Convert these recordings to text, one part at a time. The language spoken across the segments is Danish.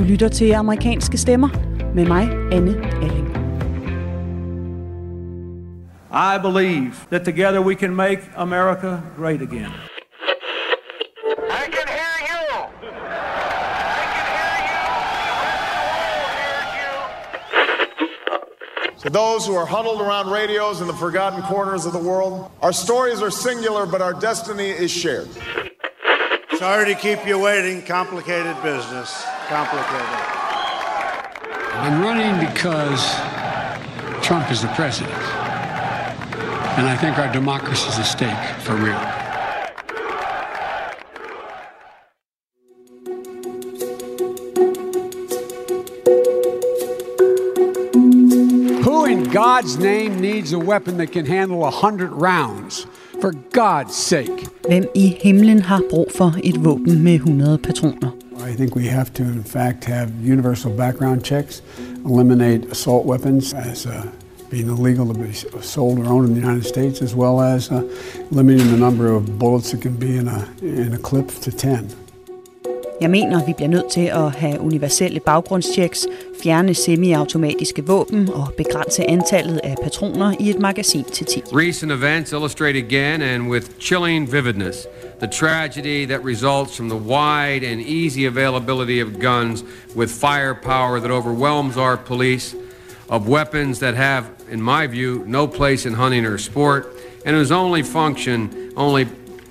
Du lytter til Amerikanske Stemmer med mig, Anne Alling. I believe that together we can make America great again. I can hear you. I can hear you. To those who are huddled around radios in the forgotten corners of the world, our stories are singular, but our destiny is shared. Sorry to keep you waiting. Complicated business. Complicated. I'm running because Trump is the president. And I think our democracy is at stake for real. Who in God's name needs a weapon that can handle 100 rounds? For God's sake. Hvem i himlen har brug for et våben med 100 patroner? I think we have to in fact have universal background checks, eliminate assault weapons as being illegal to be sold or owned in the United States, as well as limiting the number of bullets that can be in a clip to 10. Jeg mener, vi bliver nødt til at have universelle baggrundstjeks, fjerne semiautomatiske våben og begrænse antallet af patroner i et magasin til 10. Recent events illustrate again and with chilling vividness the tragedy that results from the wide and easy availability of guns with firepower that overwhelms our police, of weapons that have, in my view, no place in hunting or sport, and whose only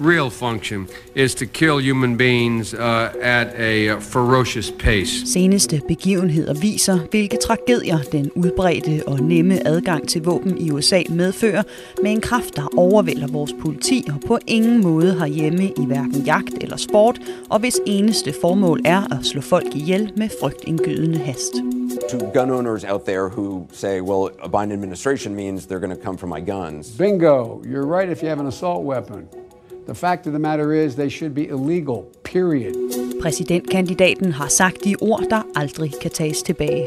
real function is to kill human beings at a ferocious pace. Seneste begivenheder viser, hvilke tragedier den udbredte og nemme adgang til våben i USA medfører med en kraft, der overvælder vores politi og på ingen måde har hjemme i hverken jagt eller sport, og hvis eneste formål er at slå folk ihjel med frygtindgydende hast. To gun owners out there who say, well, a Biden administration means they're going to come for my guns. Bingo, you're right if you have an assault weapon. The fact of the matter is, they should be illegal, period. Præsidentkandidaten har sagt de ord, der aldrig kan tages tilbage.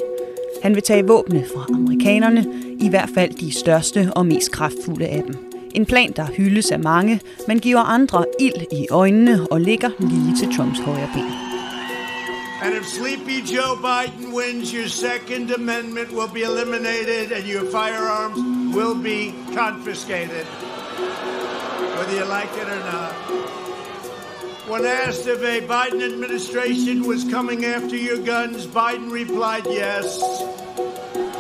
Han vil tage våbne fra amerikanerne, i hvert fald de største og mest kraftfulde af dem. En plan, der hyldes af mange, men giver andre ild i øjnene og ligger lige til Trumps højre ben. And if sleepy Joe Biden wins, your second amendment will be eliminated and your firearms will be confiscated. Whether you like it or not. When asked if a Biden administration was coming after your guns, Biden replied yes.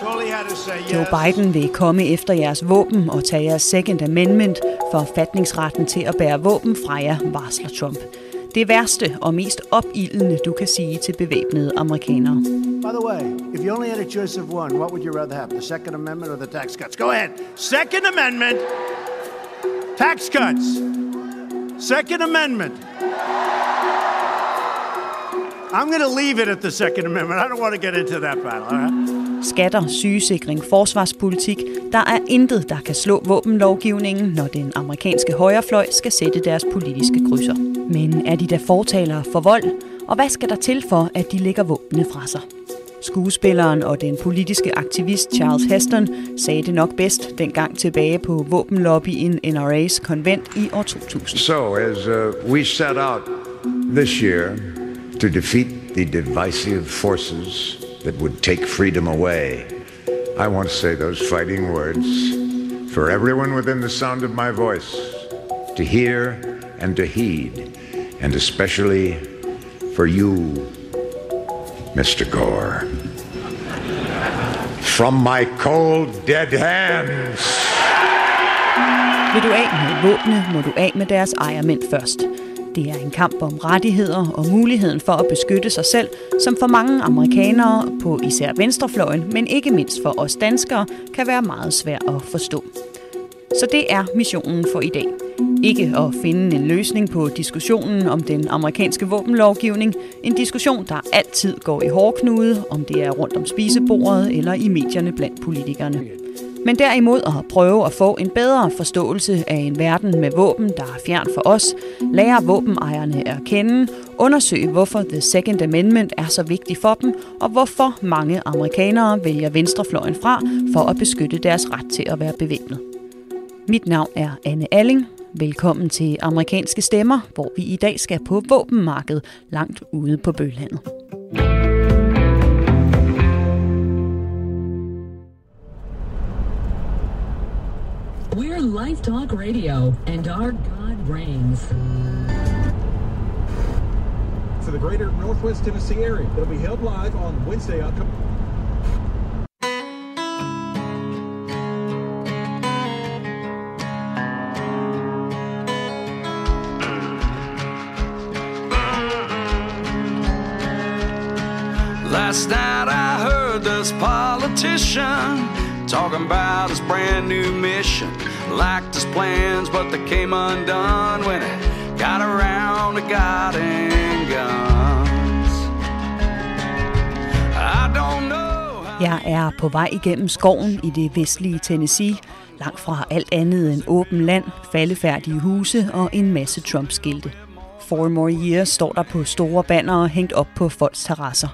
Totally had to say yes. Joe Biden vil komme efter jeres våben og tage jeres second amendment, forfatningsretten til at bære våben fra jer, varsler Trump. Det værste og mest opildende, du kan sige til bevæbnede amerikanere. By the way, if you only had a choice of one, what would you rather have? The second amendment or the tax cuts? Go ahead. Second amendment. Tax cuts. Second Amendment. I'm going to leave it at the Second Amendment. I don't want to get into that battle, all right? Skatter, sygesikring, forsvarspolitik. Der er intet, der kan slå våbenlovgivningen, når den amerikanske højrefløj skal sætte deres politiske krydser. Men er de da fortalere for vold? Og hvad skal der til for, at de lægger våbnene fra sig? Skuespilleren og den politiske aktivist Charles Heston sagde det nok bedst dengang tilbage på våbenlobbyen NRA's konvent i år 2000. So as we set out this year to defeat the divisive forces that would take freedom away, I want to say those fighting words for everyone within the sound of my voice to hear and to heed, and especially for you, Mr. Gore, from my cold, dead hands. Vil du af med våbne, må du af med deres ejermænd først. Det er en kamp om rettigheder og muligheden for at beskytte sig selv, som for mange amerikanere på især venstrefløjen, men ikke mindst for os danskere, kan være meget svær at forstå. Så det er missionen for i dag. Ikke at finde en løsning på diskussionen om den amerikanske våbenlovgivning. En diskussion, der altid går i hårdknude, om det er rundt om spisebordet eller i medierne blandt politikerne. Men derimod at prøve at få en bedre forståelse af en verden med våben, der er fjern for os, lære våbenejerne at kende, undersøge hvorfor The Second Amendment er så vigtig for dem, og hvorfor mange amerikanere vælger venstrefløjen fra for at beskytte deres ret til at være bevæbnet. Mit navn er Anne Alling. Velkommen til Amerikanske Stemmer, hvor vi i dag skal på våbenmarkedet langt ude på Bøllandet. We're Life Talk Radio, and our God reigns. For the greater Northwest Tennessee area, it'll be held live on Wednesday, October. Last night I heard this politician talking about his brand new mission. Liked his plans, but they came undone when it got around to God and guns. I don't know. Jeg er på vej igennem skoven i det vestlige Tennessee, langt fra alt andet end åbent land, faldefærdige huse og en masse Trump-skilte. Four more years står der på store bannere hængt op på folks terrasser.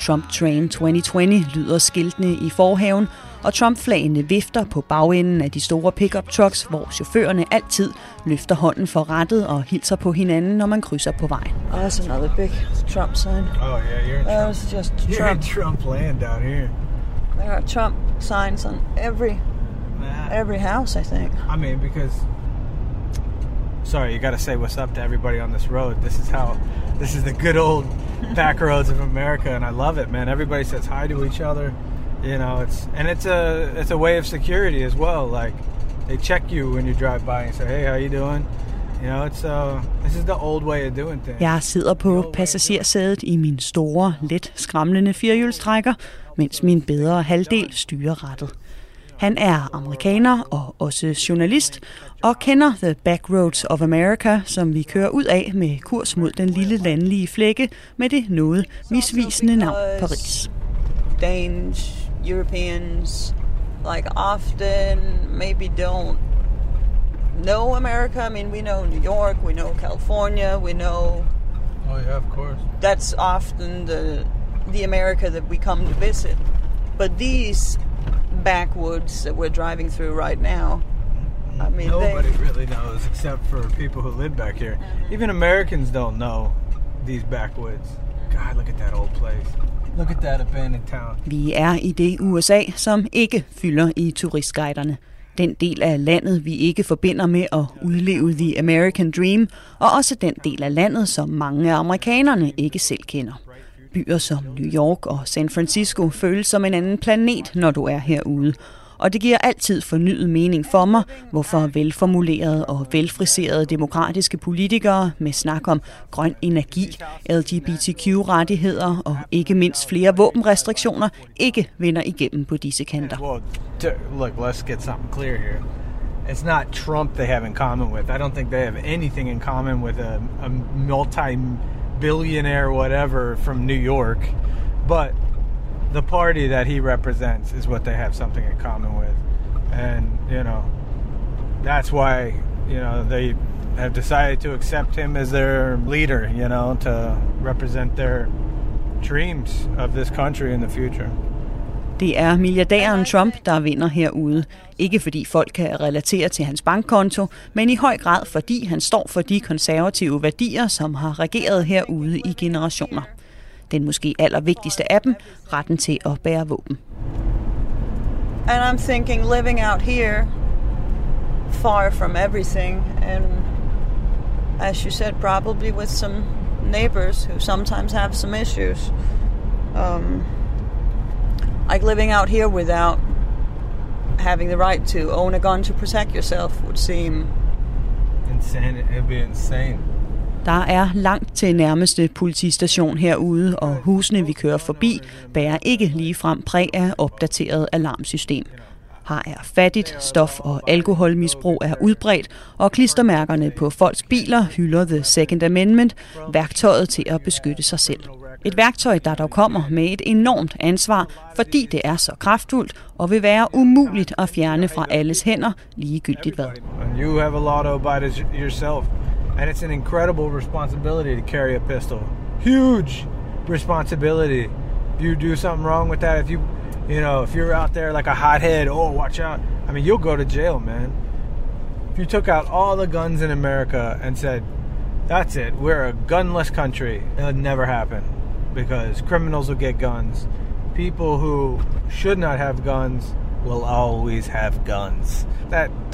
Trump Train 2020 lyder skiltene i forhaven, og Trump-flagene vifter på bagenden af de store pickup trucks, hvor chaufførerne altid løfter hånden for rattet og hilser på hinanden, når man krydser på vejen. Oh, that's another big Trump sign. Oh yeah, you're in Trump. It's just Trump. You're in Trump land down here. There are Trump signs on every house, I think. I mean, because sorry, you got to say what's up to everybody on this road. This is the good old back roads of America, and I love it, man. Everybody says hi to each other, you know. It's a way of security as well. Like they check you when you drive by and say, "Hey, how you doing?" You know, this is the old way of doing things. Jeg sidder på passagersædet i min store, let skramlende firehjulstrækker, mens min bedre halvdel styrer rattet. Han er amerikaner og også journalist, og kender The Backroads of America, som vi kører ud af med kurs mod den lille landlige flække med det noget misvisende navn Paris. Danes, Europeans, like often maybe don't know America. I mean, we know New York, we know California, we know... Oh yeah, of course. That's often the America that we come to visit. But these backwoods that we're driving through right now. I mean, nobody really knows except for people who live back here. Even Americans don't know these backwoods. God, look at that old place. Look at that abandoned town. Vi er i det USA, som ikke fylder i turistguiderne. Den del af landet, vi ikke forbinder med at udleve The American Dream, og også den del af landet, som mange af amerikanerne ikke selv kender. Byer som New York og San Francisco føles som en anden planet, når du er herude. Og det giver altid fornyet mening for mig, hvorfor velformulerede og velfriserede demokratiske politikere med snak om grøn energi, LGBTQ-rettigheder og ikke mindst flere våbenrestriktioner ikke vinder igennem på disse kanter. Look, let's get something clear here. It's not Trump they have in common with. I don't think they have anything in common with a multi-billionaire whatever from New York, but the party that he represents is what they have something in common with, and you know that's why you know they have decided to accept him as their leader, you know, to represent their dreams of this country in the future. Det er milliardæren Trump, der vinder herude. Ikke fordi folk kan relatere til hans bankkonto, men i høj grad fordi han står for de konservative værdier, som har regeret herude i generationer. Den måske allervigtigste af dem, retten til at bære våben. And I'm thinking living out here, far from everything, and as you said, probably with some neighbors who sometimes have some issues. Like living out here without having the right to own a gun to protect yourself would seem insane. It'd be insane. Der er langt til nærmeste politistation herude, og husene, vi kører forbi, bærer ikke ligefrem præg af opdateret alarmsystem. Her er fattigt, stof- og alkoholmisbrug er udbredt, og klistermærkerne på folks biler hylder The Second Amendment, værktøjet til at beskytte sig selv. Et værktøj, der dog kommer med et enormt ansvar, fordi det er så kraftfuldt og vil være umuligt at fjerne fra alles hænder, ligegyldigt hvad. You have a lot by yourself. And it's an incredible responsibility to carry a pistol. Huge responsibility. If you do something wrong with that, if you're out there like a hothead, oh, watch out. I mean, you'll go to jail, man. If you took out all the guns in America and said, that's it, we're a gunless country, it would never happen because criminals will get guns. People who should not have guns will always have guns.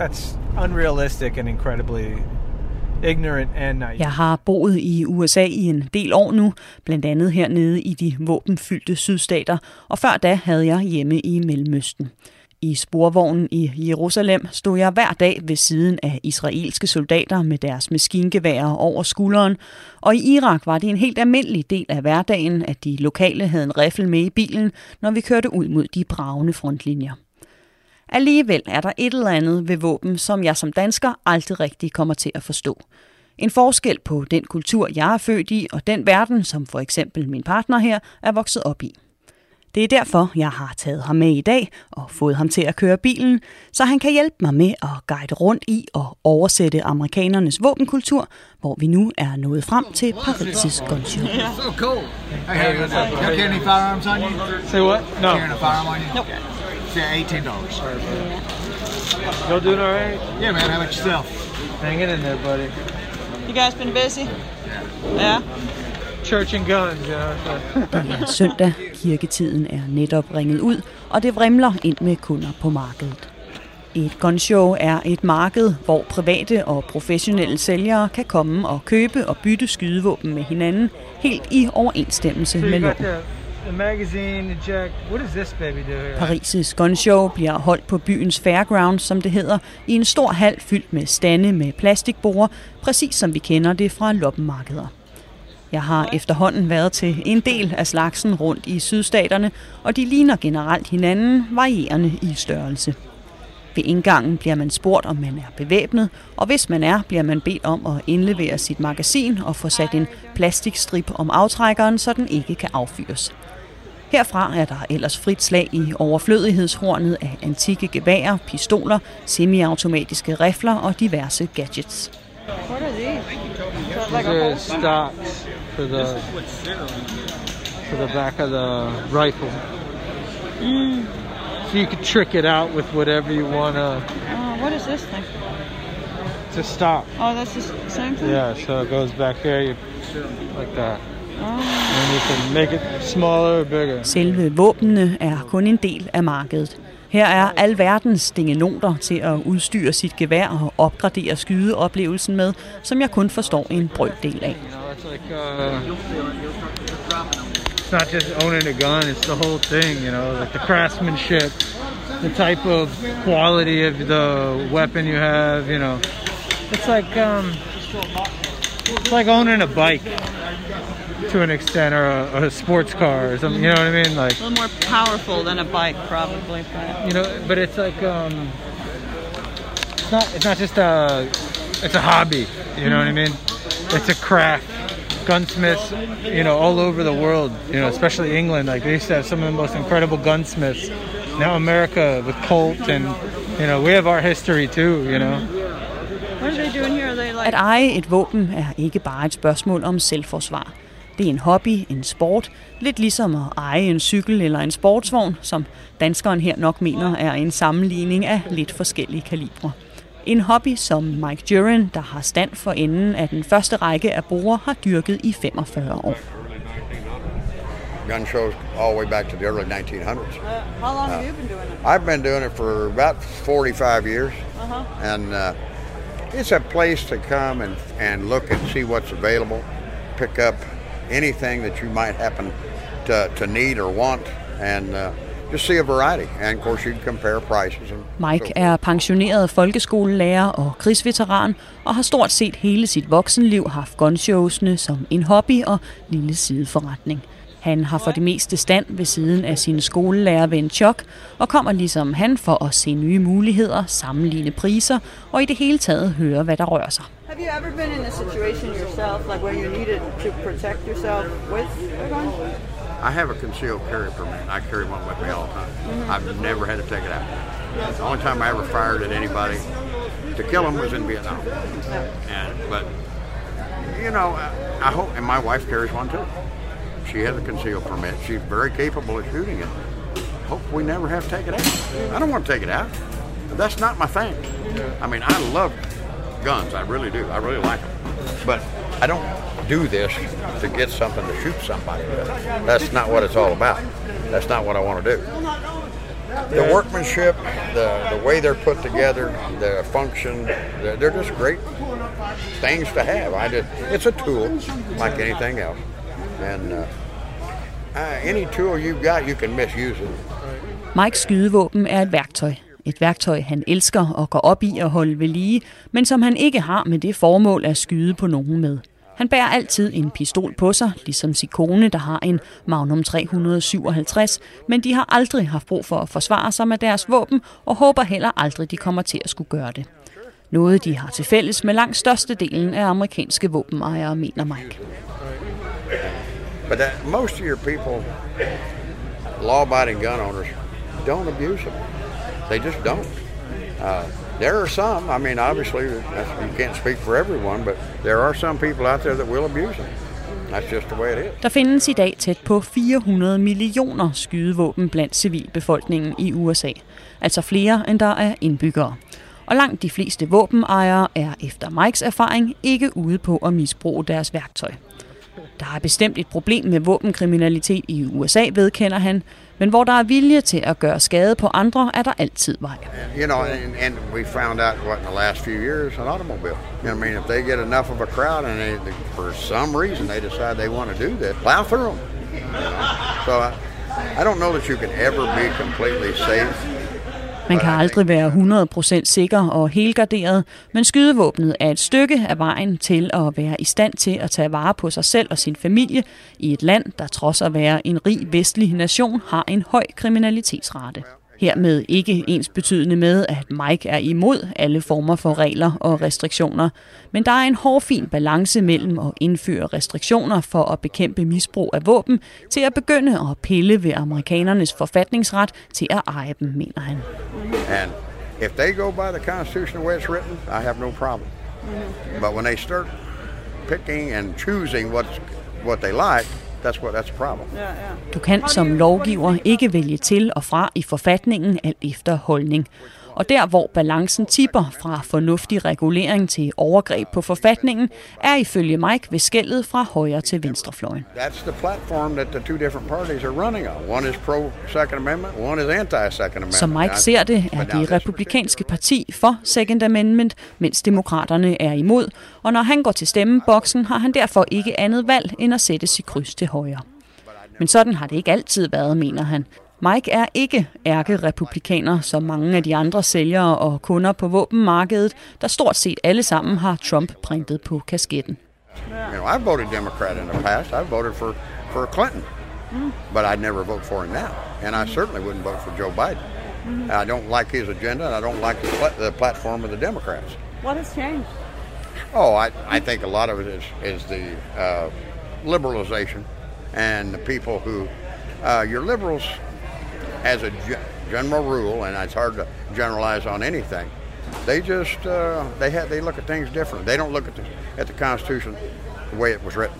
That's unrealistic and incredibly ignorant and naive. Jeg har boet i USA i en del år nu, blandt andet hernede i de våbenfyldte sydstater, og før da havde jeg hjemme i Mellemøsten. I sporvognen i Jerusalem stod jeg hver dag ved siden af israelske soldater med deres maskingeværer over skulderen, og i Irak var det en helt almindelig del af hverdagen, at de lokale havde en riffel med i bilen, når vi kørte ud mod de bragende frontlinjer. Alligevel er der et eller andet ved våben, som jeg som dansker aldrig rigtig kommer til at forstå. En forskel på den kultur, jeg er født i, og den verden, som for eksempel min partner her er vokset op i. Det er derfor, jeg har taget ham med i dag og fået ham til at køre bilen, så han kan hjælpe mig med at guide rundt i og oversætte amerikanernes våbenkultur, hvor vi nu er nået frem til Paris' Gunshot. $18. You're doing all right? Yeah, man. How about yourself? Hanging in there, buddy. You guys been busy? Yeah. Church and guns, yeah. Søndag. Kirketiden er netop ringet ud, og det vrimler ind med kunder på markedet. Et gunshow er et marked, hvor private og professionelle sælgere kan komme og købe og bytte skydevåben med hinanden, helt i overensstemmelse med loven. Paris' gunshow bliver holdt på byens fairground, som det hedder, i en stor hal fyldt med stande med plastikborde, præcis som vi kender det fra loppemarkeder. Jeg har efterhånden været til en del af slagsen rundt i sydstaterne, og de ligner generelt hinanden, varierende i størrelse. Ved indgangen bliver man spurgt, om man er bevæbnet, og hvis man er, bliver man bedt om at indlevere sit magasin og få sat en plastikstrip om aftrækkeren, så den ikke kan affyres. Herfra er der ellers frit slag i overflødighedshornet af antikke geværer, pistoler, semiautomatiske rifler og diverse gadgets. For the back of the rifle. So you can trick it out with whatever you want to. What is this thing? It's a stock. Oh, that's the same thing? Yeah, so it goes back there, you like that. And you can make it smaller or bigger. Selve våbnene er kun en del af markedet. Her er alverdens dingenoter til at udstyre sit gevær og opgradere skydeoplevelsen med, som jeg kun forstår en brøkdel af. It's not just owning a gun, it's the whole thing, you know, like the craftsmanship, the type of quality of the weapon you have, you know. It's like owning a bike to an extent, or a sports car, or something. You know what I mean? Like a little more powerful than a bike, probably. But. You know, but it's like it's not just it's a hobby. You know what I mean? It's a craft. Gunsmiths, you know, all over the world. You know, especially England. Like they used to have some of the most incredible gunsmiths. Now America with Colt, and you know, we have our history too. You know. What are they doing here? Are they like? At eje et våben er ikke bare et spørgsmål om selvforsvar. Det er en hobby, en sport, lidt ligesom at eje en cykel eller en sportsvogn, som danskeren her nok mener er en sammenligning af lidt forskellige kalibre. En hobby, som Mike Duran, der har stand for enden af den første række af brugere, har dyrket i 45 år. Gun shows all the way back to the early 1900s. How long have you been doing it? I've been doing it for about 45 years. And it's a place to come and look and see what's available, pick up anything that you might happen to need or want, and just see a variety, and of course you can compare prices. Mike er pensioneret folkeskolelærer og krigsveteran, og har stort set hele sit voksenliv haft gunshowsene som en hobby og lille sideforretning. Han har for det meste stand ved siden af sin skolelærerven Chuck, og kommer ligesom han for at se nye muligheder, sammenligne priser, og i det hele taget høre, hvad der rører sig. Have you ever been in a situation yourself, like where you needed to protect yourself with a gun? I have a concealed carry permit. I carry one with me all the time. I've never had to take it out. The only time I ever fired at anybody to kill them was in Vietnam. But you know, I hope, and my wife carries one too. She has a concealed permit. She's very capable of shooting it. Hope we never have to take it out. I don't want to take it out. That's not my thing. I mean, I love guns. I really do. I really like them. But I don't do this to get something to shoot somebody with. That's not what it's all about. That's not what I want to do. The workmanship, the way they're put together, the function, they're just great things to have. It's a tool like anything else. And any tool you've got, you can misuse it. Mikes skydevåben er et værktøj. Et værktøj, han elsker og går op i at holde ved lige, men som han ikke har med det formål at skyde på nogen med. Han bærer altid en pistol på sig, ligesom sin kone, der har en Magnum 357, men de har aldrig haft brug for at forsvare sig med deres våben og håber heller aldrig, de kommer til at skulle gøre det. Noget, de har til fælles med langt størstedelen af amerikanske våbenejere, mener Mike. But most of your people, law-abiding gun owners, don't abuse them. They just don't. There are some, I mean, obviously, you can't speak for everyone, but there are some people out there that will abuse them. That's just the way it is. Der findes i dag tæt på 400 millioner skydevåben blandt civilbefolkningen i USA. Altså flere, end der er indbyggere. Og langt de fleste våbenejere er, efter Mikes erfaring, ikke ude på at misbruge deres værktøj. Der er bestemt et problem med våbenkriminalitet i USA, vedkender han, men hvor der er vilje til at gøre skade på andre, er der altid vej. You know, and we found out what in the last few years an automobile. You know, I mean, if they get enough of a crowd and they, for some reason they decide they want to do that, plow through them. You know? So I don't know that you can ever be completely safe. Man kan aldrig være 100% sikker og helgarderet, men skydevåbnet er et stykke af vejen til at være i stand til at tage vare på sig selv og sin familie i et land, der trods at være en rig vestlig nation, har en høj kriminalitetsrate. Hermed ikke ensbetydende med, at Mike er imod alle former for regler og restriktioner, men der er en hårfin balance mellem at indføre restriktioner for at bekæmpe misbrug af våben til at begynde at pille ved amerikanernes forfatningsret til at eje dem, mener han. And if they go by the Constitution the way it's written, I have no problem. But when they start picking and choosing what they like, That's a problem. Du kan som lovgiver ikke vælge til og fra i forfatningen alt efter holdning. Og der, hvor balancen tipper fra fornuftig regulering til overgreb på forfatningen, er ifølge Mike ved skellet fra højre til venstrefløjen. That's the platform that the two different parties are running on. One is pro-Second Amendment, one is anti-Second Amendment. Som Mike ser det, er det republikanske parti for Second Amendment, mens demokraterne er imod, og når han går til stemmeboksen, har han derfor ikke andet valg end at sætte sit kryds til højre. Men sådan har det ikke altid været, mener han. Mike er ikke ærkerepublikaner, som mange af de andre sælgere og kunder på våbenmarkedet, der stort set alle sammen har Trump printet på kasketten. You know, I voted Democrat in the past. I voted for Clinton, but I'd never vote for him now, and I certainly wouldn't vote for Joe Biden. I don't like his agenda, and I don't like the platform of the Democrats. What has changed? Oh, I think a lot of it is the liberalization and the people who your liberals. As a general rule, and it's hard to generalize on anything, they just they look at things different. They don't look at the Constitution the way it was written.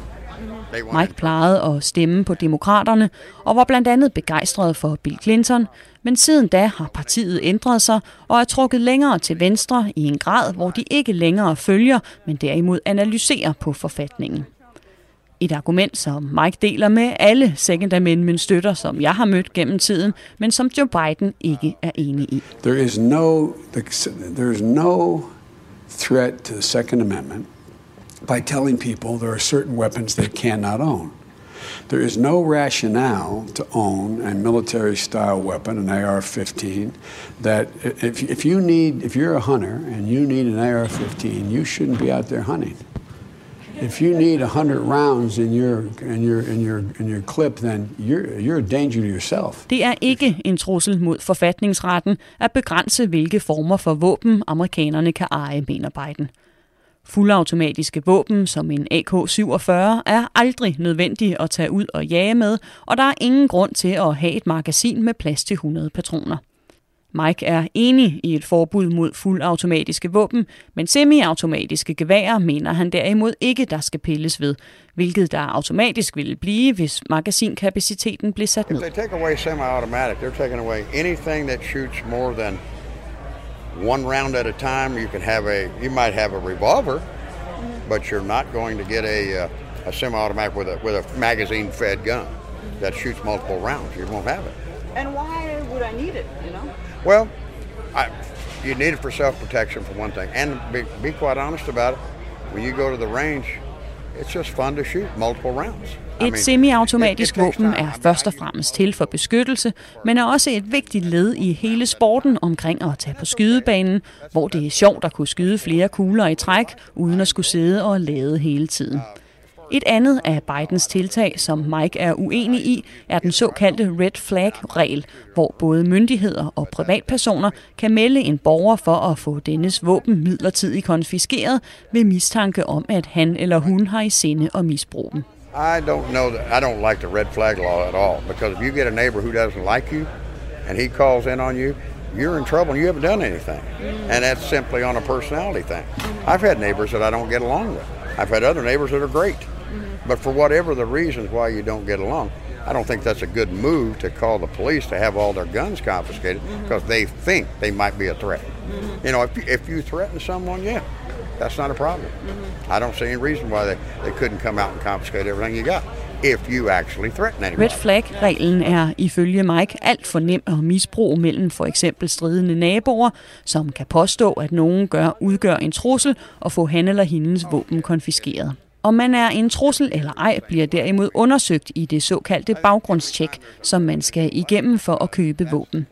Mike plejede at stemme på demokraterne og var blandt andet begejstret for Bill Clinton, men siden da har partiet ændret sig og er trukket længere til venstre i en grad, hvor de ikke længere følger, men derimod analyserer på forfatningen. Et argument, som Mike deler med alle Second Amendment støtter, som jeg har mødt gennem tiden, men som Joe Biden ikke er enig i. There is no threat to the Second Amendment by telling people there are certain weapons they cannot own. There is no rationale to own a military-style weapon, an AR-15, that if you're a hunter and you need an AR-15, you shouldn't be out there hunting. If you need 100 rounds in your clip, then you're a danger to yourself. Det er ikke en trussel mod forfatningsretten at begrænse hvilke former for våben amerikanerne kan eje, mener Biden. Fuldautomatiske våben som en AK-47 er aldrig nødvendige at tage ud og jage med, og der er ingen grund til at have et magasin med plads til 100 patroner. Mike er enig i et forbud mod fuldautomatiske våben, men semiautomatiske geværer mener han derimod ikke, der skal pilles ved, hvilket der automatisk ville blive, hvis magasinkapaciteten blev sat ned. If they take away semi-automatic, they're taking away anything that shoots more than one round at a time. You might have a revolver, but you're not going to get a semi-automatic with a magazine-fed gun that shoots multiple rounds. You won't have it. And why? would I need it, you know? Well, you need it for self-protection, for one thing. And be quite honest about it, when you go to the range, it's just fun to shoot multiple rounds. Et semiautomatisk våben er først og fremmest til for beskyttelse, men er også et vigtigt led i hele sporten omkring at tage på skydebanen, hvor det er sjovt at kunne skyde flere kugler i træk, uden at skulle sidde og lade hele tiden. Et andet af Bidens tiltag, som Mike er uenig i, er den såkaldte red flag-regel, hvor både myndigheder og privatpersoner kan melde en borger for at få dennes våben midlertidigt konfiskeret ved mistanke om, at han eller hun har i sinde at misbruge dem. I don't know that I don't like the red flag law at all, because if you get a neighbor who doesn't like you and he calls in on you, you're in trouble and you haven't done anything. And that's simply on a personality thing. I've had neighbors that I don't get along with. I've had other neighbors that are great. But for whatever the reasons why you don't get along, I don't think that's a good move to call the police to have all their guns confiscated because they think they might be a threat. You know, if you threaten someone, yeah. That's not a problem. I don't see any reason why they couldn't come out and confiscate everything you got, if you actually threaten anybody. Red flag-reglen er ifølge Mike alt for nem at misbruge mellem for eksempel stridende naboer, som kan påstå, at nogen udgør en trussel og få han eller hendes våben konfiskeret. Om man er en trussel eller ej, bliver derimod undersøgt i det såkaldte baggrundstjek, som man skal igennem for at købe våben.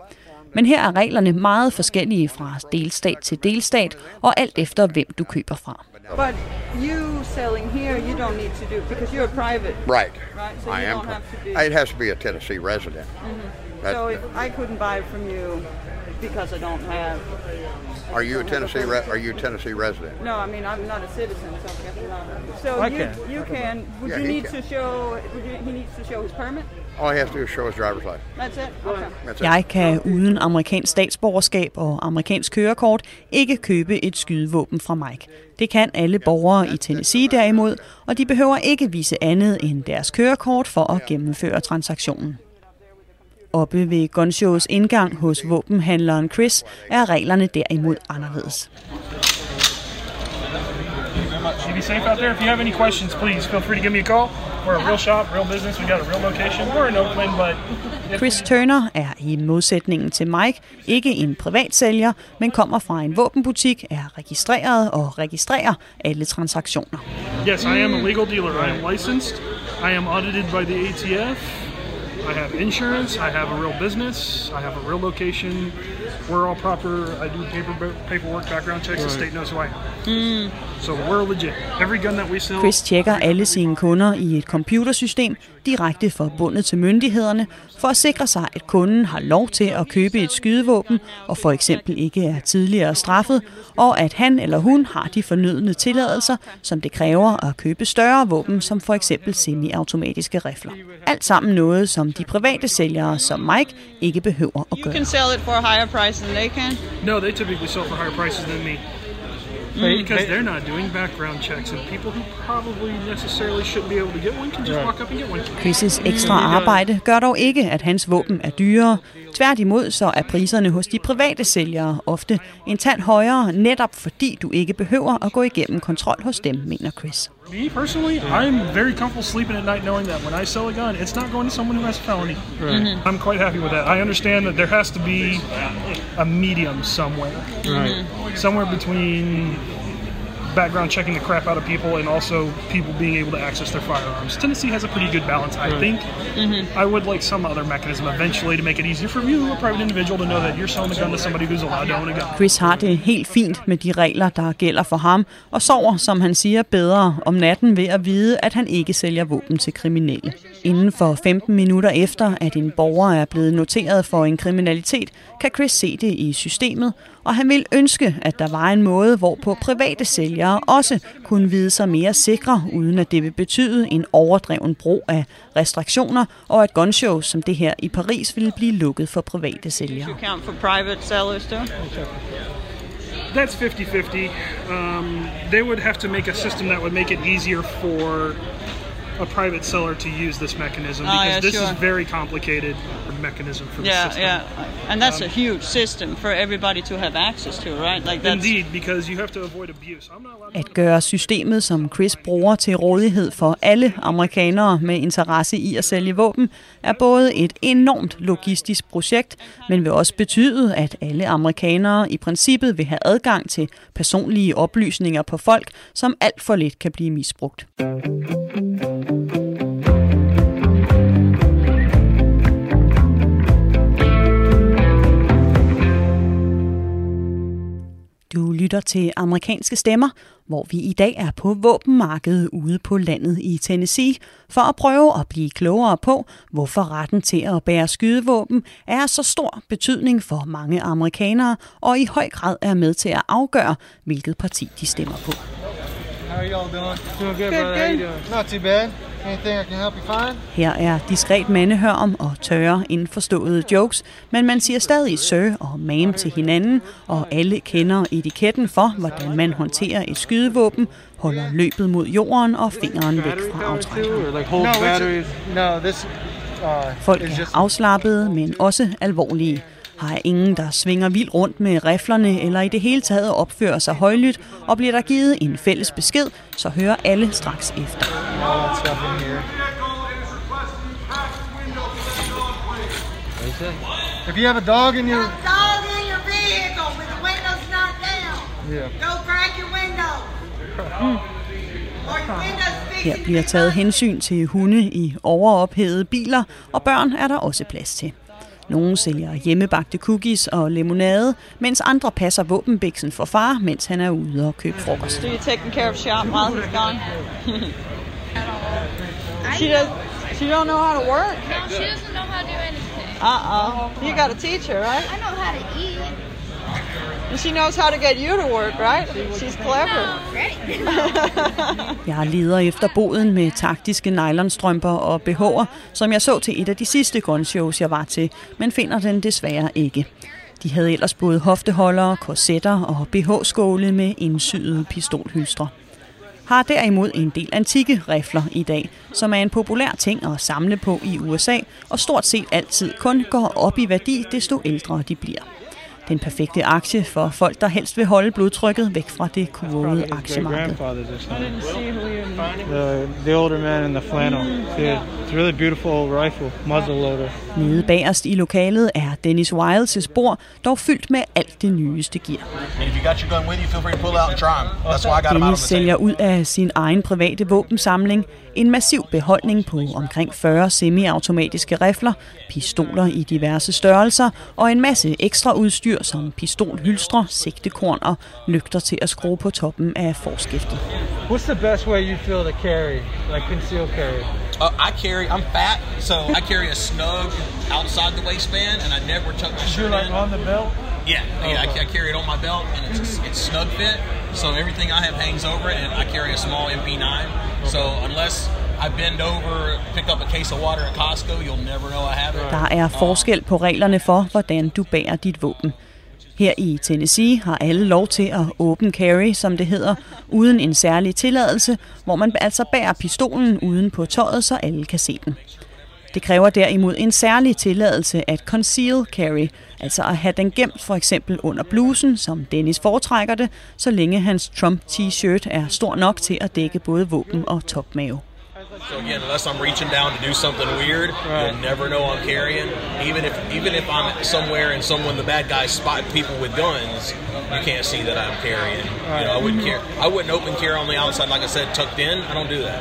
Men her er reglerne meget forskellige fra delstat til delstat, og alt efter hvem du køber fra. But you selling here, you don't need to do because you're a private. Right. So I am. It has to be a Tennessee resident. So I couldn't buy from you because I don't have. Are you a Tennessee resident? No, I mean I'm not a citizen, so I guess not. So you can. He needs to show his permit. Jeg kan uden amerikansk statsborgerskab og amerikansk kørekort ikke købe et skydevåben fra Mike. Det kan alle borgere i Tennessee derimod, og de behøver ikke vise andet end deres kørekort for at gennemføre transaktionen. Oppe ved Gunshows indgang hos våbenhandleren Chris er reglerne derimod anderledes. Be safe out there. If you have any questions, please feel free to give me a call. We're a real shop, real business. We got a real location. We're in Oakland, but... Chris Turner er i modsætningen til Mike ikke en privatsælger, men kommer fra en våbenbutik, er registreret og registrerer alle transaktioner. Yes, I am a legal dealer. I am licensed. I am audited by the ATF. I have insurance, I have a real business, I have a real location, we're all proper, I do paperwork, background checks, the state knows who I am. So we're legit. Every gun that we sell... Chris tjekker alle sine kunder i et computersystem, direkte forbundet til myndighederne, for at sikre sig, at kunden har lov til at købe et skydevåben, og for eksempel ikke er tidligere straffet, og at han eller hun har de fornødne tilladelser, som det kræver at købe større våben, som for eksempel semiautomatiske rifler. Alt sammen noget, som de private sælgere som Mike ikke behøver at gøre. You can sell it for higher prices than they can. No, they typically sell for higher prices than me. Because they're not doing background checks, and people who probably necessarily shouldn't be able to get one can just walk up and get one. Chris' ekstra arbejde gør dog ikke, at hans våben er dyrere. Tværtimod så er priserne hos de private sælgere ofte en tand højere, netop fordi du ikke behøver at gå igennem kontrol hos dem, mener Chris. Me personally, I'm very comfortable sleeping at night knowing that when I sell a gun, it's not going to someone who has a felony. I'm quite happy with that. I understand that there has to be a medium somewhere. Somewhere between background checking the crap out of people and also people being able to access their firearms. Tennessee has a pretty good balance, I think. I would like some other mechanism eventually to make it easier for you, a private individual, to know that you're selling a gun to somebody who's allowed to own a gun. Chris har det helt fint med de regler, der gælder for ham, og sover, som han siger, bedre om natten ved at vide, at han ikke sælger våben til kriminelle. Inden for 15 minutter efter, at en borger er blevet noteret for en kriminalitet, kan Chris se det i systemet, og han vil ønske, at der var en måde, hvorpå private sælgere også kunne vide sig mere sikre, uden at det vil betyde en overdreven brug af restriktioner, og at gunshows som det her i Paris ville blive lukket for private sælgere. That's 50-50. They would have to make a system that would make it easier for a private seller to use this mechanism, because this is very complicated mechanism for the system. And that's a huge system for everybody to have access to, right? Like that's... Indeed, because you have to avoid abuse. At gøre systemet, som Chris bruger, til rådighed for alle amerikanere med interesse i at sælge våben, er både et enormt logistisk projekt, men vil også betyde, at alle amerikanere i princippet vil have adgang til personlige oplysninger på folk, som alt for let kan blive misbrugt. Du lytter til Amerikanske Stemmer, hvor vi i dag er på våbenmarkedet ude på landet i Tennessee, for at prøve at blive klogere på, hvorfor retten til at bære skydevåben er så stor betydning for mange amerikanere, og i høj grad er med til at afgøre, hvilket parti de stemmer på. Her er diskret mandehør om og tørre indforståede jokes, men man siger stadig sir og ma'am til hinanden, og alle kender etiketten for, hvordan man håndterer et skydevåben, holder løbet mod jorden og fingeren væk fra aftrækkeren. Folk er afslappede, men også alvorlige. Her er ingen, der svinger vildt rundt med riflerne eller i det hele taget opfører sig højlydt, og bliver der givet en fælles besked, så hører alle straks efter. Her bliver taget hensyn til hunde i overophedede biler, og børn er der også plads til. Nogle sælger hjemmebagte cookies og limonade, mens andre passer våbenbiksen for far, mens han er ude og købe frokost. Jeg leder efter boden med taktiske nylonstrømper og BH'er, som jeg så til et af de sidste gunshows, jeg var til, men finder den desværre ikke. De havde ellers både hofteholdere, korsetter og BH-skåle med indsyede pistolhylstre. Har derimod en del antikke rifler i dag, som er en populær ting at samle på i USA, og stort set altid kun går op i værdi, desto ældre de bliver. Den perfekte aktie for folk, der helst vil holde blodtrykket væk fra det kurvede aktiemarked. Nede bagerst i lokalet er Dennis Wilds' bord dog fyldt med alt det nyeste gear. Dennis sælger ud af sin egen private våbensamling, en massiv beholdning på omkring 40 semiautomatiske rifler, pistoler i diverse størrelser og en masse ekstra udstyr som pistolhylstre, sigtekorn og lygter til at skrue på toppen af forskiftet. What's the best way you feel to carry? Like conceal carry? I'm fat, so I carry a snug outside the waistband and I never tuck my shirt in. On the belt? Yeah, I carry it on my belt and it's snug fit, so everything I have hangs over it, and I carry a small MP9. So unless I bend over, pick up a case of water at Costco, you'll never know I have it. Der er forskel på reglerne for, hvordan du bærer dit våben. Her i Tennessee har alle lov til at open carry, som det hedder, uden en særlig tilladelse, hvor man altså bærer pistolen uden på tøjet, så alle kan se den. Det kræver derimod en særlig tilladelse at conceal carry, altså at have den gemt for eksempel under blusen, som Dennis foretrækker det, så længe hans Trump-t-shirt er stor nok til at dække både våben og topmave. So again, unless I'm reaching down to do something weird, you'll never know I'm carrying. Even if I'm somewhere and someone, the bad guys, spot people with guns, you can't see that I'm carrying. You know, I wouldn't open carry on the outside, like I said, tucked in. I don't do that.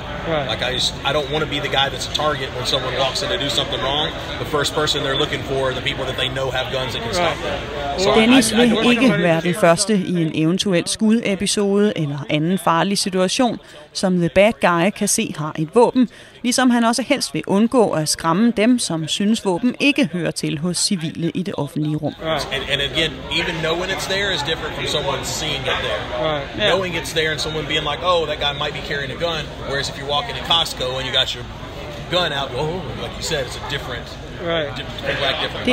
Like I don't want to be the guy that's a target when someone walks in to do something wrong. The first person they're looking for are the people that they know have guns that can stop them. So Dennis vil ikke være den første i en eventuel skudepisode eller anden farlig situation, som the bad guy kan se har et våben, ligesom han også helst vil undgå at skræmme dem, som synes våben ikke hører til hos civile i det offentlige rum.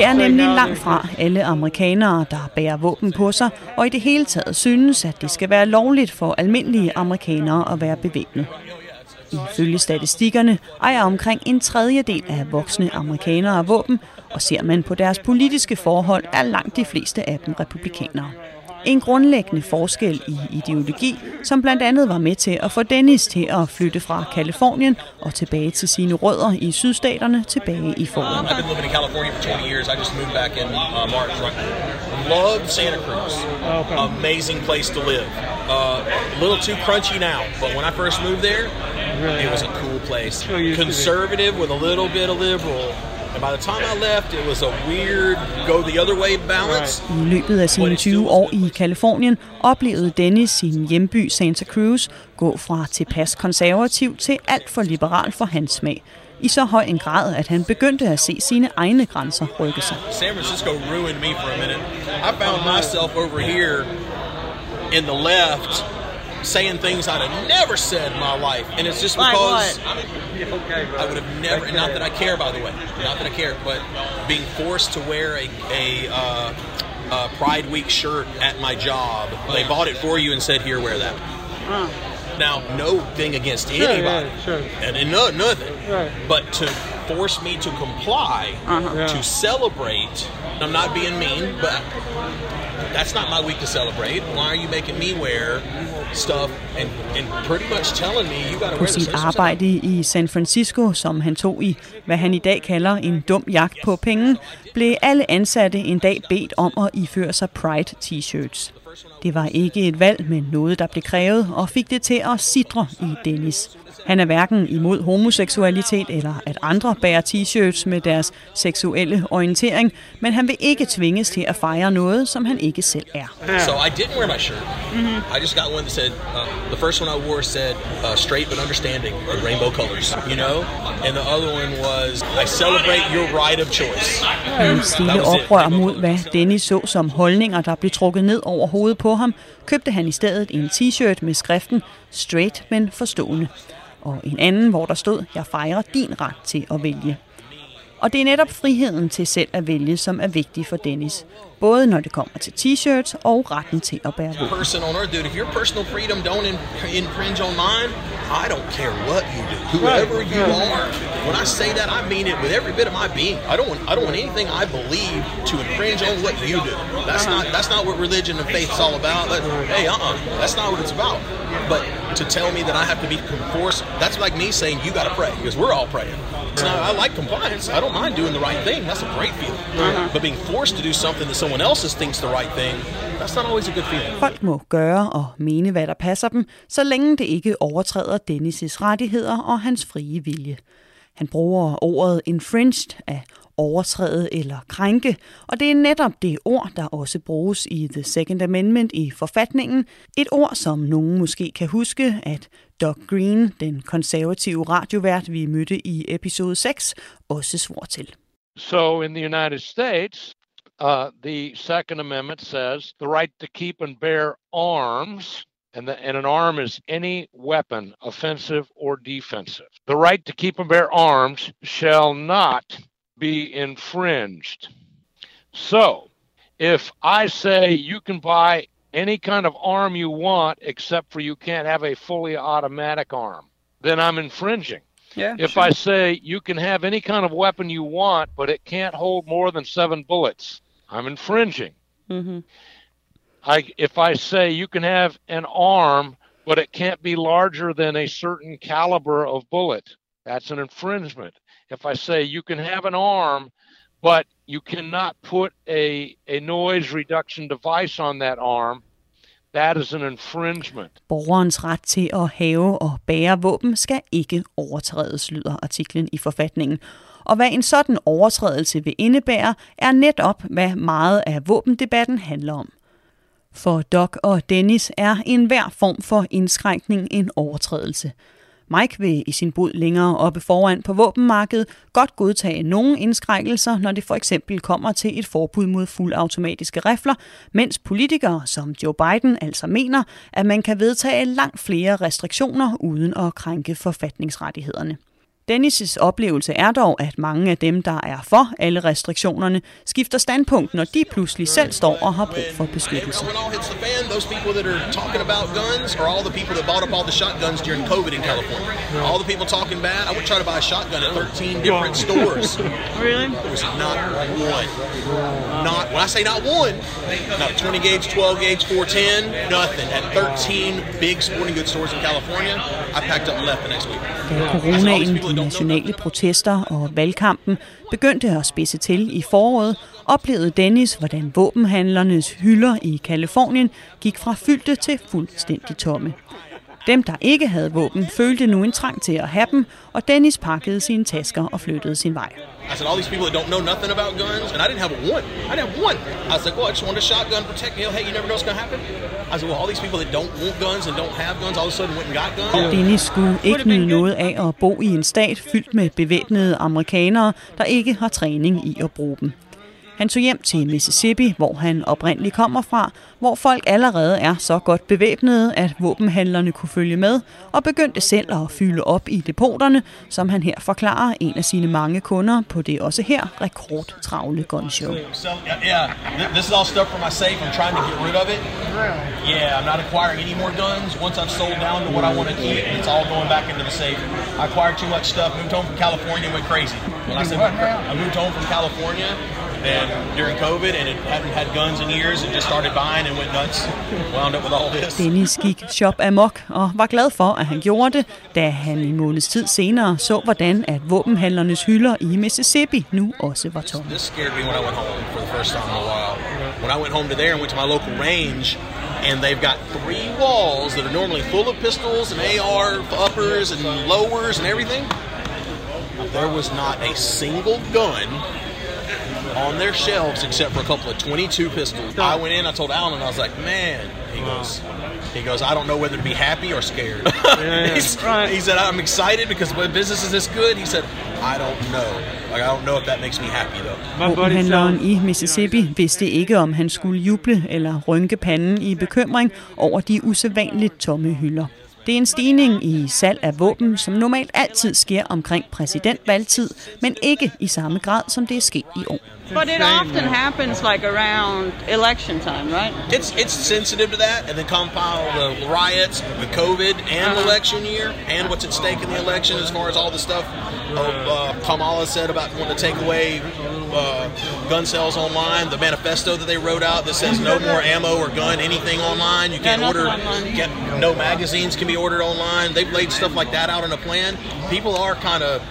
Det er nemlig langt fra alle amerikanere, der bærer våben på sig, og i det hele taget synes, at det skal være lovligt for almindelige amerikanere at være bevæbnet. Ifølge statistikkerne ejer omkring 1/3 af voksne amerikanere våben, og ser man på deres politiske forhold, er langt de fleste af dem republikanere. En grundlæggende forskel i ideologi, som blandt andet var med til at få Dennis til at flytte fra Californien og tilbage til sine rødder i sydstaterne tilbage i foråret. I løbet af sine 20 år i Californien oplevede Dennis sin hjemby Santa Cruz gå fra tilpas konservativ til alt for liberal for hans smag. I så høj en grad, at han begyndte at se sine egne grænser rykke sig. San Francisco ruined me for a minute. I found myself over here in the left saying things I'd have never said in my life, and it's just because I would have never, and not that I care, by the way, not that I care, but being forced to wear a Pride Week shirt at my job, they bought it for you and said, here, wear that. Now, no thing against anybody, and nothing, but to force me to comply, to celebrate, I'm not being mean, but that's not my week to celebrate. Why are you making me wear stuff and pretty much telling me you got to wear this? På sit arbejde i San Francisco, som han tog i, hvad han i dag kalder en dum jagt på penge, blev alle ansatte en dag bedt om at iføre sig Pride t-shirts. Det var ikke et valg, men noget, der blev krævet, og fik det til at sidre i Dennis. Han er hverken imod homoseksualitet eller at andre bærer t-shirts med deres seksuelle orientering, men han vil ikke tvinges til at fejre noget, som han ikke selv er. So I didn't wear my shirt. I just got one that said, the first one I wore said straight but understanding, or rainbow colors, you know? And the other one was, I celebrate your right of choice. En stille oprør mod, hvad Dennis så som holdninger, der blev trukket ned over hovedet på ham, købte han i stedet en t-shirt med skriften straight men forstående, og en anden, hvor der stod, jeg fejrer din ret til at vælge. Og det er netop friheden til selv at vælge, som er vigtig for Dennis. Både når det kommer til t-shirts og retten til at bære våben. To tell me that I have to be forced, that's like me saying you gotta pray, because we're all praying. So I like compliance, I don't mind doing the right thing, that's a great feeling. But being forced to do something that someone else thinks the right thing, that's not always a good feeling. Folk må gøre og mene, hvad der passer dem, så længe det ikke overtræder Dennis' rettigheder og hans frie vilje. Han bruger ordet infringed af overtræde eller krænke, og det er netop det ord, der også bruges i The Second Amendment i forfatningen. Et ord, som nogen måske kan huske, at Doug Green, den konservative radiovært, vi mødte i episode 6, også svor til. So in the United States, the Second Amendment says the right to keep and bear arms, and an arm is any weapon, offensive or defensive. The right to keep and bear arms shall not be infringed. So, if I say you can buy any kind of arm you want, except for you can't have a fully automatic arm, then I'm infringing. Yeah, if I say you can have any kind of weapon you want, but it can't hold more than 7 bullets, I'm infringing. If I say you can have an arm, but it can't be larger than a certain caliber of bullet, that's an infringement. If I say you can have an arm, but you cannot put a noise reduction device on that arm, that is an infringement. Borgerens ret til at have og bære våben skal ikke overtrædes, lyder artiklen i forfatningen. Og hvad en sådan overtrædelse vil indebære, er netop, hvad meget af våbendebatten handler om. For Doc og Dennis er enhver form for indskrænkning en overtrædelse. Mike vil i sin bod længere oppe foran på våbenmarkedet godt godtage nogle indskrænkelser, når det for eksempel kommer til et forbud mod fuldautomatiske rifler, mens politikere som Joe Biden altså mener, at man kan vedtage langt flere restriktioner uden at krænke forfatningsrettighederne. Dennis' oplevelse er dog, at mange af dem, der er for alle restriktionerne, skifter standpunkt, når de pludselig selv står og har brug for beskyttelse. Da coronaen, de nationale protester og valgkampen begyndte at spidse til i foråret, oplevede Dennis, hvordan våbenhandlernes hylder i Californien gik fra fyldte til fuldstændig tomme. Dem, der ikke havde våben, følte nu en trang til at have dem, og Dennis pakkede sine tasker og flyttede sin vej. Dennis skulle ikke nyde noget af at bo i en stat fyldt med bevæbnede amerikanere, der ikke har træning i at bruge dem. Han tog hjem til Mississippi, hvor han oprindeligt kommer fra, hvor folk allerede er så godt bevæbnede, at våbenhandlerne kunne følge med, og begyndte selv at fylde op i depoterne, som han her forklarer en af sine mange kunder på det også her rekordtravle gunshow. And during COVID, and it hadn't had guns in years, and just started buying and went nuts. Wound up with all this. Dennis gik shop amok og var glad for, at han gjorde det, da han en måneds tid senere så, hvordan at våbenhandlernes hylder i Mississippi nu også var tomme. This scared me when I went home for the first time in a while. When I went home to there and went to my local range, and they've got three walls that are normally full of pistols and AR uppers and lowers and everything. There was not a single gun on their shelves, except for a couple of 22 pistols. I went in, I told Alan, I was like, man, he goes, I don't know whether to be happy or scared. He said, I'm excited because my business is this good. He said, I don't know. Like, I don't know if that makes me happy though. Våbenhandleren i Mississippi vidste ikke, om han skulle juble eller rynke panden i bekymring over de usædvanligt tomme hylder. Det er en stigning i salg af våben, som normalt altid sker omkring præsidentvalgtid, men ikke i samme grad, som det er sket i år. But it often happens like around election time, right? It's sensitive to that, and then compile the riots, the COVID, and election year, and what's at stake in the election as far as all the stuff Kamala said about wanting to take away gun sales online. The manifesto that they wrote out that says no more ammo or gun anything online. You can't order, no magazines can be ordered online. They've laid stuff like that out in a plan. People are kind of.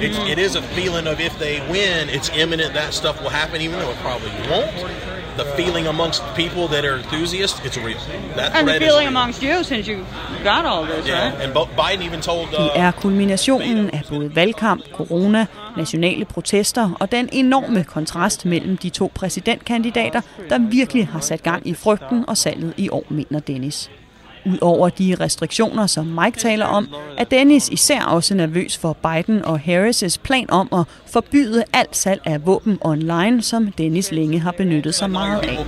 It is a feeling of if they win, it's imminent that stuff will happen, even though it probably won't. The feeling amongst people that are enthusiasts, it's real. And the feeling amongst you since you got all this, right? And Biden even told. Det er kulminationen af både valgkamp, corona, nationale protester og den enorme kontrast mellem de to præsidentkandidater, der virkelig har sat gang i frygten og salget i år, mener Dennis. Udover de restriktioner, som Mike taler om, er Dennis især også nervøs for Biden og Harris' plan om at forbyde alt salg af våben online, som Dennis længe har benyttet sig meget af.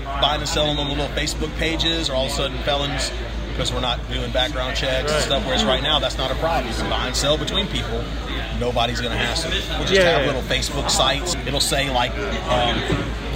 Nobody's going to hassle. We'll just have little Facebook sites. It'll say like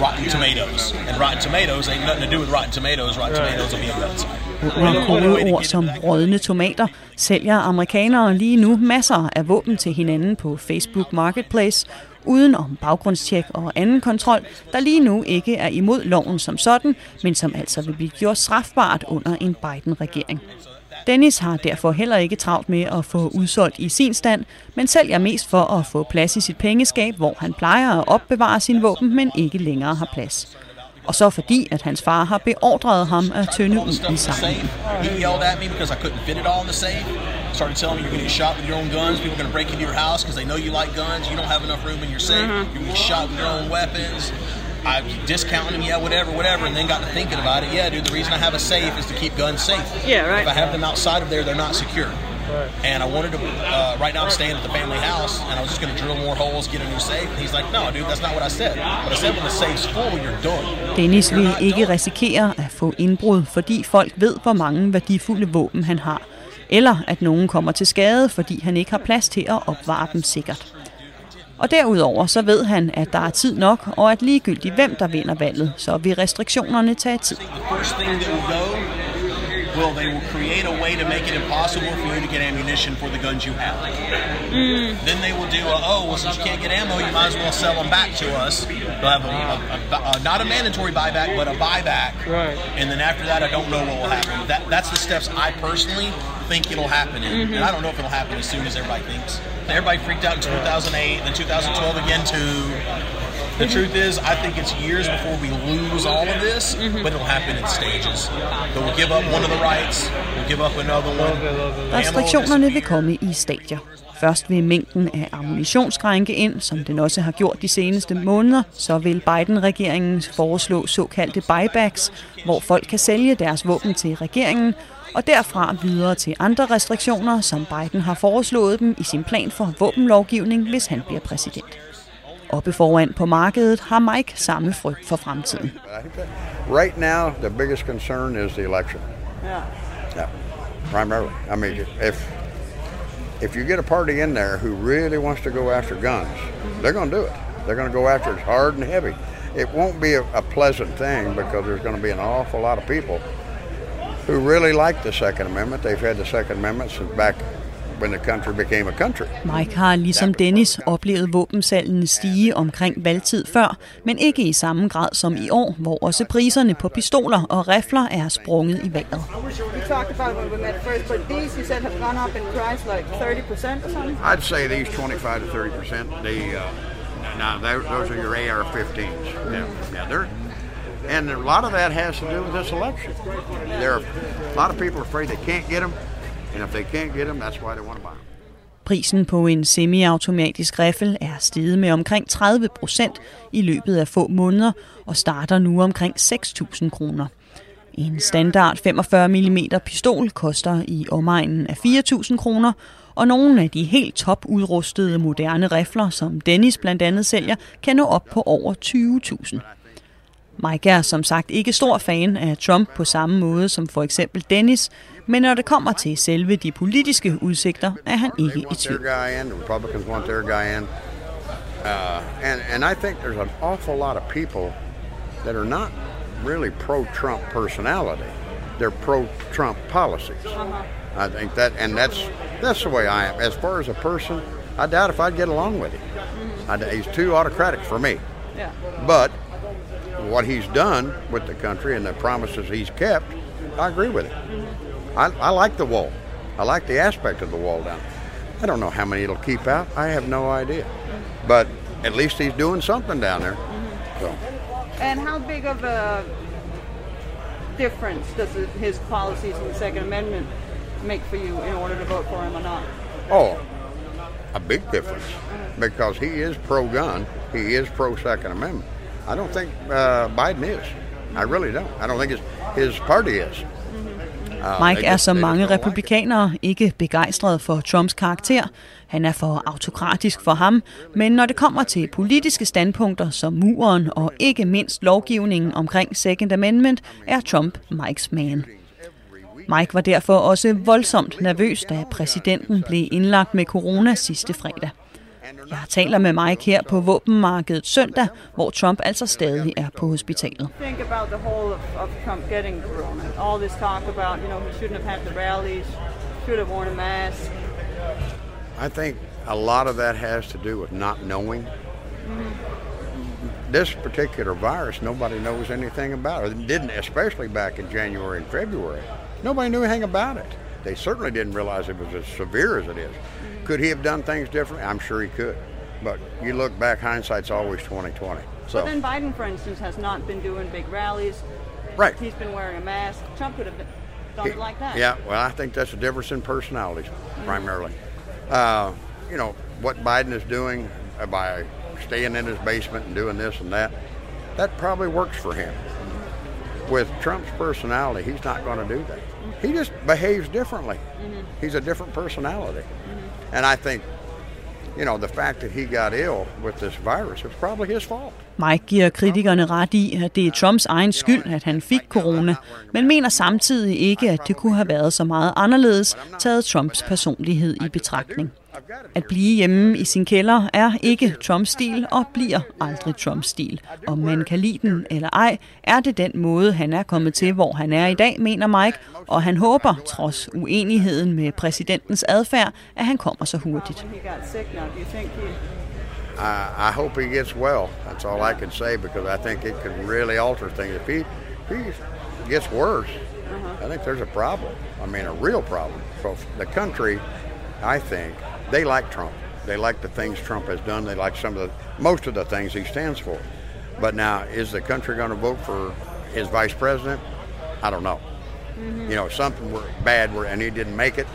Rotten Tomatoes, and Rotten Tomatoes ain't nothing to do with Rotten Tomatoes. Rotten Tomatoes will be a website. Under kodeord som rådne tomater sælger amerikanere lige nu masser af våben til hinanden på Facebook Marketplace, uden om baggrundstjek og anden kontrol, der lige nu ikke er imod loven som sådan, men som altså vil blive gjort strafbart under en Biden-regering. Dennis har derfor heller ikke travlt med at få udsolgt i sin stand, men sælger mest for at få plads i sit pengeskab, hvor han plejer at opbevare sine våben, men ikke længere har plads. Og så fordi, at hans far har beordret ham at tynde ud i sangen. Started telling me you're going to shot with your own guns. People are going to break into your house because they know you like guns. You don't have enough room in your safe. You're going to shot with your own weapons. I discounted him, whatever, and then got to thinking about it. Yeah, dude, the reason I have a safe is to keep guns safe. Yeah, right. If I have them outside of there, they're not secure. And I wanted to, right now I'm staying at the family house, and I was just going to drill more holes, get a new safe. And he's like, no, dude, that's not what I said. But I said when the safe's full, you're done. Dennis vil ikke risikere at få indbrud, fordi folk ved, hvor mange værdifulde våben han har. eller at nogen kommer til skade, fordi han ikke har plads til at opvare dem sikkert. Og derudover så ved han, at der er tid nok, og at ligegyldigt hvem der vinder valget, så vil restriktionerne tage tid. Everybody freaked out in 2008, then 2012 again too. The truth is, I think it's years before we lose all of this, but it'll happen in stages. But we'll give up one of the rights, we'll give up another one. Restriktionerne vil komme i stadier. Først vil mængden af ammunition skrænke ind, som den også har gjort de seneste måneder, så vil Biden-regeringen foreslå såkaldte buybacks, hvor folk kan sælge deres våben til regeringen, og derfra videre til andre restriktioner, som Biden har foreslået dem i sin plan for våbenlovgivning, hvis han bliver præsident. Oppe foran på markedet har Mike samme frygt for fremtiden. Right now, the biggest concern is the election. Yeah. Primarily. I mean, if you get a party in there who really wants to go after guns, they're going to do it. They're going to go after it hard and heavy. It won't be a pleasant thing because there's going to be an awful lot of people who really like the Second Amendment. They've had the Second Amendment since back when the country became a country. Mike har ligesom Dennis oplevet våbensalgene stige omkring valgtid før, men ikke i samme grad som i år, hvor også priserne på pistoler og rifler er sprunget i vejret. I'd say these 25 to 30%. Those are your AR-15s. And a lot of that has to do with this election. There are a lot of people afraid they can't get them. And if they can't get them, that's why they want to buy them. Prisen på en semiautomatisk riffel er steget med omkring 30% i løbet af få måneder og starter nu omkring 6.000 kroner. En standard 45 mm pistol koster i omegnen af 4.000 kroner, og nogle af de helt topudrustede moderne rifler, som Dennis blandt andet sælger, kan nå op på over 20.000. Mike er som sagt ikke stor fan af Trump på samme måde som for eksempel Dennis, men når det kommer til selve de politiske udsigter, er han ikke i tvivl. And I think there's an awful lot of people that are not really pro-Trump personality. They're pro-Trump policies. I think that, and that's the way I am. As far as a person, I doubt if I'd get along with him. He's too autocratic for me. But what he's done with the country and the promises he's kept, I agree with it. I like the wall. I like the aspect of the wall down there. I don't know how many it'll keep out. I have no idea. But at least he's doing something down there. So. And how big of a difference does his policies in the Second Amendment make for you in order to vote for him or not? Oh, a big difference. Because he is pro-gun. He is pro-Second Amendment. I don't think Biden is. I really don't. I don't think his party is. Mike er som mange republikanere ikke begejstret for Trumps karakter. Han er for autokratisk for ham, men når det kommer til politiske standpunkter som muren og ikke mindst lovgivningen omkring Second Amendment, er Trump Mikes man. Mike var derfor også voldsomt nervøs, da præsidenten blev indlagt med corona sidste fredag. Jeg taler med Mike her på våbenmarkedet søndag, hvor Trump altså stadig er på hospitalet. I think a lot of that has to do with not knowing. This particular virus, nobody knows anything about it. Didn't, especially back in January and February. Nobody knew anything about it. They certainly didn't realize it was as severe as it is. Could he have done things differently? I'm sure he could. But you look back, hindsight's always 20/20. So then Biden, for instance, has not been doing big rallies. Right. He's been wearing a mask. Trump could have done it like that. Yeah, well, I think that's a difference in personalities, primarily. You know, what Biden is doing by staying in his basement and doing this and that, that probably works for him. With Trump's personality, he's not going to do that. He just behaves differently. He's a different personality. And I think you know, the fact that he got ill with this virus was probably his fault. Mike giver kritikerne ret i, at det er Trumps egen skyld, at han fik corona, men mener samtidig ikke, at det kunne have været så meget anderledes, taget Trumps personlighed i betragtning. At blive hjemme i sin kælder er ikke Trump-stil og bliver aldrig Trump-stil. Om man kan lide den eller ej, er det den måde, han er kommet til, hvor han er i dag, mener Mike, og han håber, trods uenigheden med præsidentens adfærd, at han kommer så hurtigt. I hope he gets well. That's all I can say, because I think it could really alter things. If he gets worse, I think there's a problem. I mean, a real problem. So the country, I think, they like Trump. They like the things Trump has done. They like most of the things he stands for. But now, is the country going to vote for his vice president? I don't know. You know, if something were bad and he didn't make it,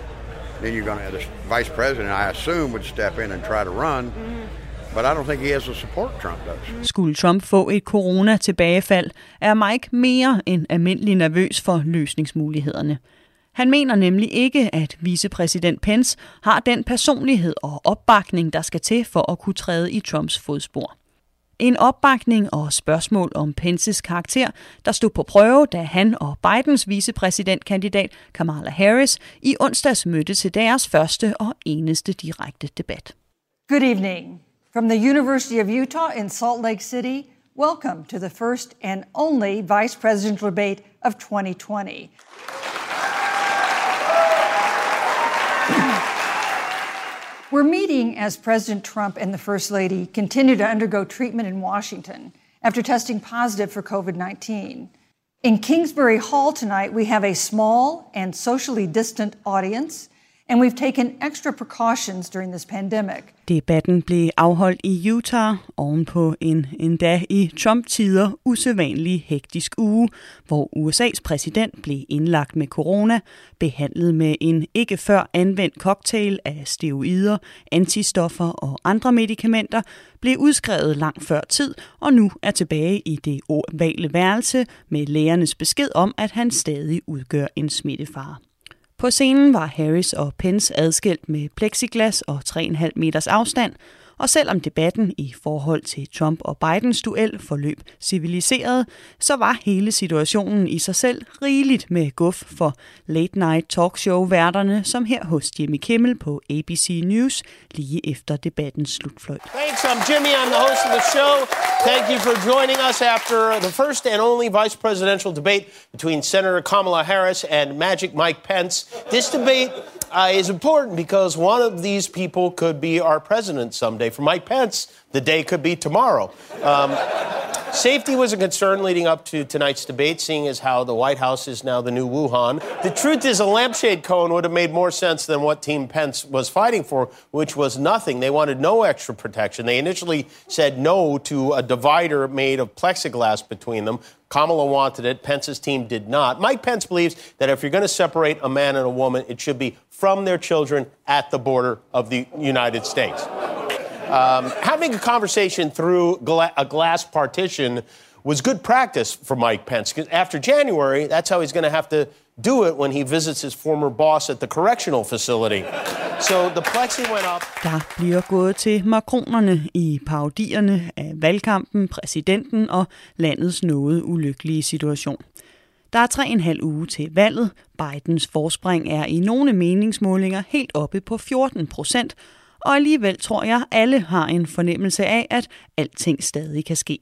then you're going to have the vice president, I assume, would step in and try to run. But I don't think he has the support Trump does. Skulle Trump få et corona-tilbagefald, er Mike mere end almindelig nervøs for løsningsmulighederne. Han mener nemlig ikke, at vicepræsident Pence har den personlighed og opbakning, der skal til for at kunne træde i Trumps fodspor. En opbakning og spørgsmål om Pences karakter, der stod på prøve, da han og Bidens vicepræsidentkandidat Kamala Harris i onsdags mødte til deres første og eneste direkte debat. Good evening. From the University of Utah in Salt Lake City, welcome to the first and only vice presidential debate of 2020. We're meeting as President Trump and the First Lady continue to undergo treatment in Washington after testing positive for COVID-19. In Kingsbury Hall tonight, we have a small and socially distant audience, and we've taken extra precautions during this pandemic. Debatten blev afholdt i Utah ovenpå en endda i Trump-tider usædvanlig hektisk uge, hvor USA's præsident blev indlagt med corona, behandlet med en ikke før anvendt cocktail af steroider, antistoffer og andre medicamenter, blev udskrevet langt før tid og nu er tilbage i det ovale værelse med lægernes besked om, at han stadig udgør en smittefare. På scenen var Harris og Pence adskilt med plexiglas og 3,5 meters afstand, og selvom debatten i forhold til Trump og Bidens duel forløb civiliseret, så var hele situationen i sig selv rigeligt med guf for late-night talkshow-værterne, som her hos Jimmy Kimmel på ABC News lige efter debattens slutfløjt. Thanks, I'm Jimmy, I'm the host of the show. Thank you for joining us after the first and only vice presidential debate between Senator Kamala Harris and Magic Mike Pence. This debate is important because one of these people could be our president someday. For Mike Pence, the day could be tomorrow. Safety was a concern leading up to tonight's debate, seeing as how the White House is now the new Wuhan. The truth is a lampshade cone would have made more sense than what Team Pence was fighting for, which was nothing. They wanted no extra protection. They initially said no to a divider made of plexiglass between them. Kamala wanted it. Pence's team did not. Mike Pence believes that if you're going to separate a man and a woman, it should be from their children at the border of the United States. Having a conversation through a glass partition was good practice for Mike Pence. After January, that's how he's going to have to do it when he visits his former boss at the correctional facility. So the plexi went up. Der bliver gået til makronerne i parodierne af valgkampen, præsidenten og landets noget ulykkelige situation. Der er 3,5 uge til valget. Bidens forspring er i nogle meningsmålinger helt oppe på 14%, og alligevel tror jeg, alle har en fornemmelse af, at alting stadig kan ske.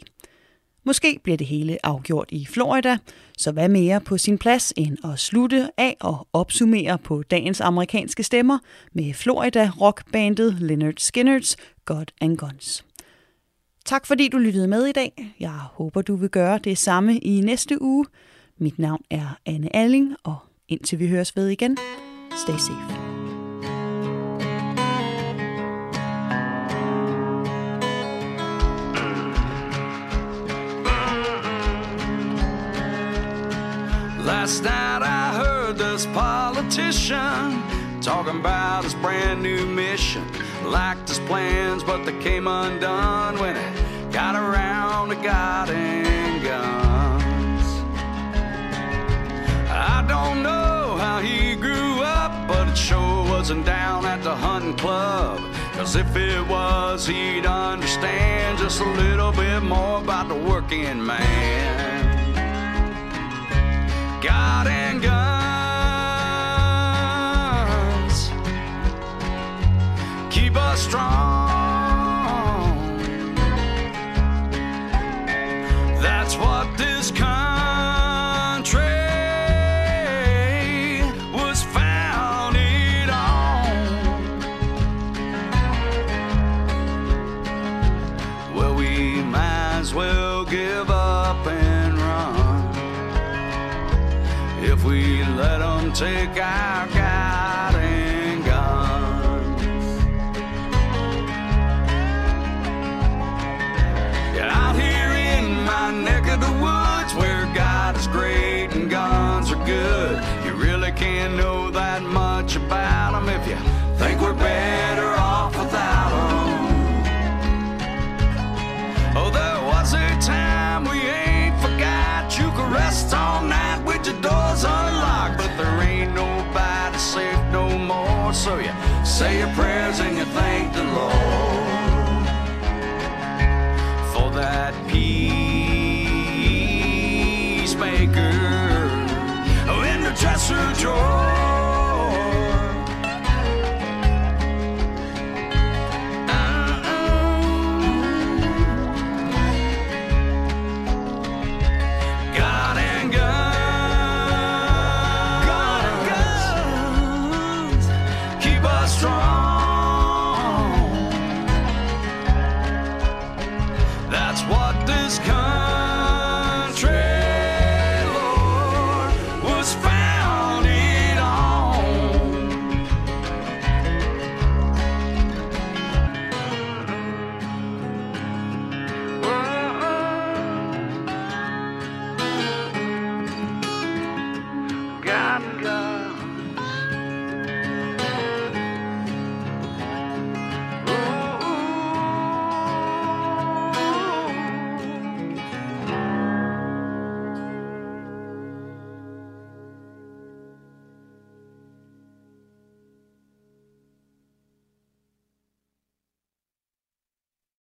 Måske bliver det hele afgjort i Florida, så hvad mere på sin plads end at slutte af og opsummere på dagens amerikanske stemmer med Florida-rockbandet Lynyrd Skynyrds God & Guns. Tak fordi du lyttede med i dag. Jeg håber, du vil gøre det samme i næste uge. Mit navn er Anne Alling, og indtil vi høres ved igen, stay safe. Last night I heard this politician talking about his brand new mission. Liked his plans, but they came undone when it got around to God and guns. I don't know how he grew up, but it sure wasn't down at the hunting club. 'Cause if it was, he'd understand just a little bit more about the working man. God and guns keep us strong. That's what this country will give up and run if we let them take our God and guns. Yeah, out here in my neck of the woods where God is great and guns are good, you really can't know that much about them if you think we're better off without them. Oh, there was a time we ain't forgot. You could rest all night with your doors unlocked, but there ain't nobody safe no more. So you say your prayers and you thank the Lord for that peacemaker in the dresser drawer. God.